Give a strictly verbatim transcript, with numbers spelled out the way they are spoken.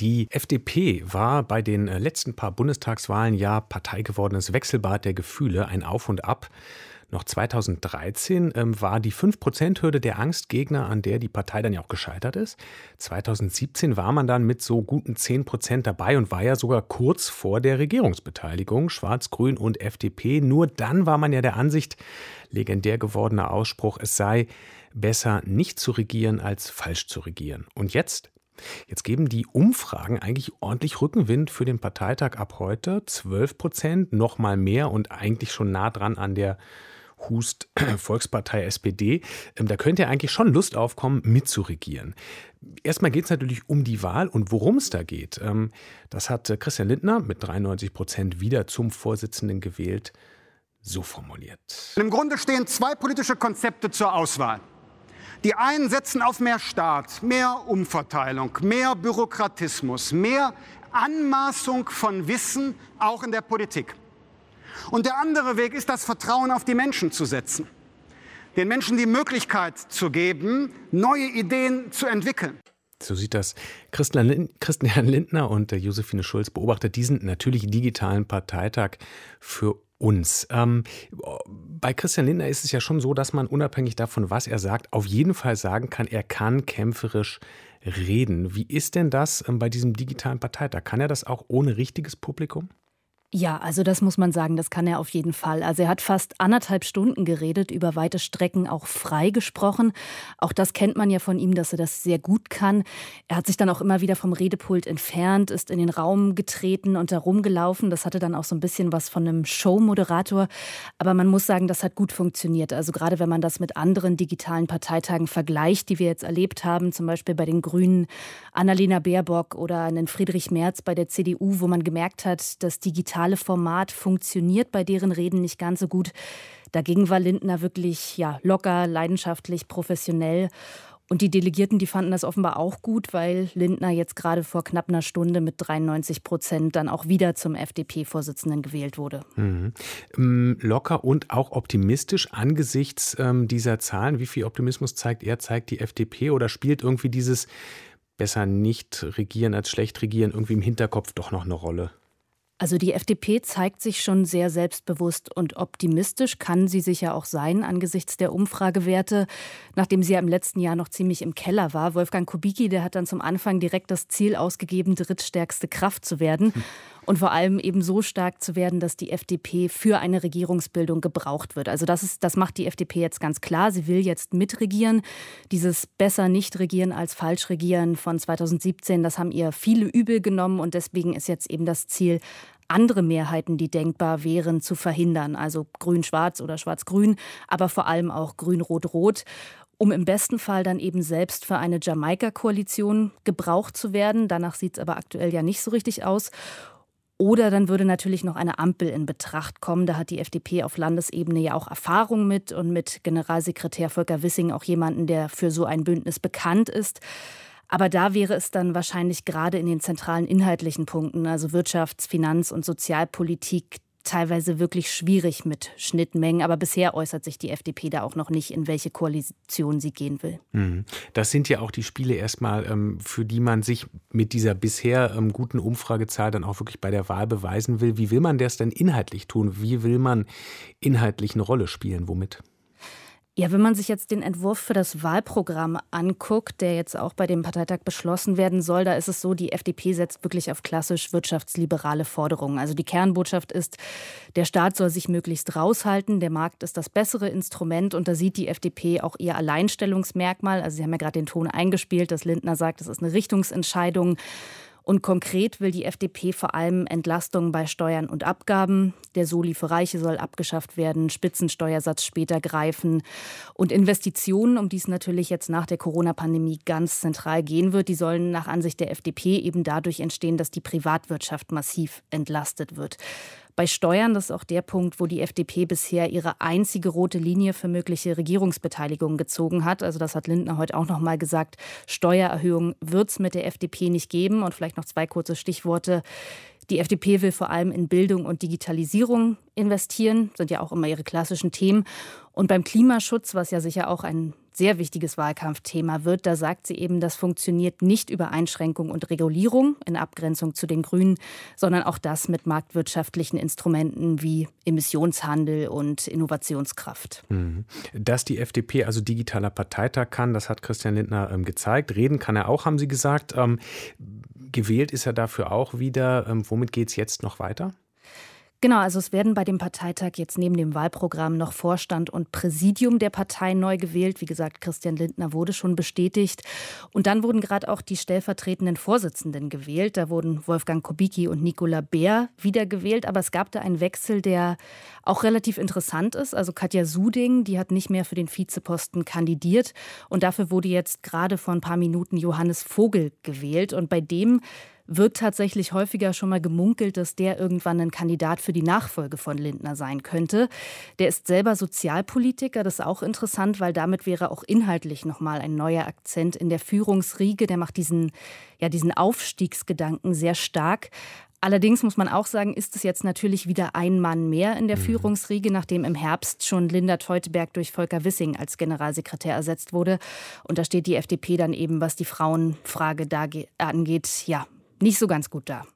Die F D P war bei den letzten paar Bundestagswahlen ja Partei gewordenes Wechselbad der Gefühle, ein Auf und Ab. Noch zweitausenddreizehn ähm, war die fünf Prozent Hürde der Angstgegner, an der die Partei dann ja auch gescheitert ist. zweitausendsiebzehn war man dann mit so guten zehn Prozent dabei und war ja sogar kurz vor der Regierungsbeteiligung. Schwarz-Grün und F D P. Nur dann war man ja der Ansicht, legendär gewordener Ausspruch, es sei besser nicht zu regieren als falsch zu regieren. Und jetzt? Jetzt geben die Umfragen eigentlich ordentlich Rückenwind für den Parteitag ab heute. zwölf Prozent, noch mal mehr und eigentlich schon nah dran an der Hust Volkspartei S P D. Da könnte ja eigentlich schon Lust aufkommen, mitzuregieren. Erstmal geht es natürlich um die Wahl und worum es da geht. Das hat Christian Lindner mit dreiundneunzig Prozent wieder zum Vorsitzenden gewählt, so formuliert. Im Grunde stehen zwei politische Konzepte zur Auswahl. Die einen setzen auf mehr Staat, mehr Umverteilung, mehr Bürokratismus, mehr Anmaßung von Wissen, auch in der Politik. Und der andere Weg ist, das Vertrauen auf die Menschen zu setzen. Den Menschen die Möglichkeit zu geben, neue Ideen zu entwickeln. So sieht das Christian Lindner und Josephine Schulz beobachtet diesen natürlich digitalen Parteitag für uns. uns. Ähm, bei Christian Lindner ist es ja schon so, dass man unabhängig davon, was er sagt, auf jeden Fall sagen kann, er kann kämpferisch reden. Wie ist denn das bei diesem digitalen Parteitag? Kann er das auch ohne richtiges Publikum? Ja, also das muss man sagen, das kann er auf jeden Fall. Also er hat fast anderthalb Stunden geredet, über weite Strecken auch frei gesprochen. Auch das kennt man ja von ihm, dass er das sehr gut kann. Er hat sich dann auch immer wieder vom Redepult entfernt, ist in den Raum getreten und da rumgelaufen. Das hatte dann auch so ein bisschen was von einem Showmoderator. Aber man muss sagen, das hat gut funktioniert. Also gerade wenn man das mit anderen digitalen Parteitagen vergleicht, die wir jetzt erlebt haben, zum Beispiel bei den Grünen, Annalena Baerbock oder einen Friedrich Merz bei der C D U, wo man gemerkt hat, dass digital Format funktioniert bei deren Reden nicht ganz so gut. Dagegen war Lindner wirklich ja, locker, leidenschaftlich, professionell. Und die Delegierten, die fanden das offenbar auch gut, weil Lindner jetzt gerade vor knapp einer Stunde mit dreiundneunzig Prozent dann auch wieder zum F D P-Vorsitzenden gewählt wurde. Mhm. Ähm, locker und auch optimistisch angesichts ähm, dieser Zahlen. Wie viel Optimismus zeigt er, zeigt die F D P oder spielt irgendwie dieses besser nicht regieren als schlecht regieren irgendwie im Hinterkopf doch noch eine Rolle? Also die F D P zeigt sich schon sehr selbstbewusst und optimistisch, kann sie sicher auch sein angesichts der Umfragewerte, nachdem sie ja im letzten Jahr noch ziemlich im Keller war. Wolfgang Kubicki, der hat dann zum Anfang direkt das Ziel ausgegeben, drittstärkste Kraft zu werden. Hm. Und vor allem eben so stark zu werden, dass die F D P für eine Regierungsbildung gebraucht wird. Also das ist, das macht die F D P jetzt ganz klar. Sie will jetzt mitregieren. Dieses besser nicht regieren als falsch regieren von zweitausendsiebzehn, das haben ihr viele übel genommen. Und deswegen ist jetzt eben das Ziel, andere Mehrheiten, die denkbar wären, zu verhindern. Also grün-schwarz oder schwarz-grün, aber vor allem auch grün-rot-rot. Um im besten Fall dann eben selbst für eine Jamaika-Koalition gebraucht zu werden. Danach sieht es aber aktuell ja nicht so richtig aus. Oder dann würde natürlich noch eine Ampel in Betracht kommen. Da hat die F D P auf Landesebene ja auch Erfahrung mit und mit Generalsekretär Volker Wissing auch jemanden, der für so ein Bündnis bekannt ist. Aber da wäre es dann wahrscheinlich gerade in den zentralen inhaltlichen Punkten, also Wirtschafts-, Finanz- und Sozialpolitik, teilweise wirklich schwierig mit Schnittmengen. Aber bisher äußert sich die F D P da auch noch nicht, in welche Koalition sie gehen will. Das sind ja auch die Spiele erstmal, für die man sich mit dieser bisher guten Umfragezahl dann auch wirklich bei der Wahl beweisen will. Wie will man das denn inhaltlich tun? Wie will man inhaltlich eine Rolle spielen? Womit? Ja, wenn man sich jetzt den Entwurf für das Wahlprogramm anguckt, der jetzt auch bei dem Parteitag beschlossen werden soll, da ist es so, die F D P setzt wirklich auf klassisch wirtschaftsliberale Forderungen. Also die Kernbotschaft ist, der Staat soll sich möglichst raushalten, der Markt ist das bessere Instrument und da sieht die F D P auch ihr Alleinstellungsmerkmal. Also Sie haben ja gerade den Ton eingespielt, dass Lindner sagt, das ist eine Richtungsentscheidung. Und konkret will die F D P vor allem Entlastungen bei Steuern und Abgaben. Der Soli für Reiche soll abgeschafft werden, Spitzensteuersatz später greifen. Und Investitionen, um die es natürlich jetzt nach der Corona-Pandemie ganz zentral gehen wird, die sollen nach Ansicht der F D P eben dadurch entstehen, dass die Privatwirtschaft massiv entlastet wird. Bei Steuern, das ist auch der Punkt, wo die F D P bisher ihre einzige rote Linie für mögliche Regierungsbeteiligung gezogen hat. Also das hat Lindner heute auch noch mal gesagt. Steuererhöhungen wird es mit der F D P nicht geben. Und vielleicht noch zwei kurze Stichworte. Die F D P will vor allem in Bildung und Digitalisierung investieren. Das sind ja auch immer ihre klassischen Themen. Und beim Klimaschutz, was ja sicher auch ein sehr wichtiges Wahlkampfthema wird, da sagt sie eben, das funktioniert nicht über Einschränkung und Regulierung in Abgrenzung zu den Grünen, sondern auch das mit marktwirtschaftlichen Instrumenten wie Emissionshandel und Innovationskraft. Dass die F D P also digitaler Parteitag kann, das hat Christian Lindner gezeigt. Reden kann er auch, haben Sie gesagt. Gewählt ist er dafür auch wieder. Womit geht es jetzt noch weiter? Genau, also es werden bei dem Parteitag jetzt neben dem Wahlprogramm noch Vorstand und Präsidium der Partei neu gewählt. Wie gesagt, Christian Lindner wurde schon bestätigt. Und dann wurden gerade auch die stellvertretenden Vorsitzenden gewählt. Da wurden Wolfgang Kubicki und Nicola Beer wiedergewählt. Aber es gab da einen Wechsel, der auch relativ interessant ist. Also Katja Suding, die hat nicht mehr für den Vizeposten kandidiert. Und dafür wurde jetzt gerade vor ein paar Minuten Johannes Vogel gewählt. Und bei dem wird tatsächlich häufiger schon mal gemunkelt, dass der irgendwann ein Kandidat für die Nachfolge von Lindner sein könnte. Der ist selber Sozialpolitiker, das ist auch interessant, weil damit wäre auch inhaltlich nochmal ein neuer Akzent in der Führungsriege. Der macht diesen, ja, diesen Aufstiegsgedanken sehr stark. Allerdings muss man auch sagen, ist es jetzt natürlich wieder ein Mann mehr in der Führungsriege, nachdem im Herbst schon Linda Teuteberg durch Volker Wissing als Generalsekretär ersetzt wurde. Und da steht die F D P dann eben, was die Frauenfrage da angeht, ja, nicht so ganz gut da.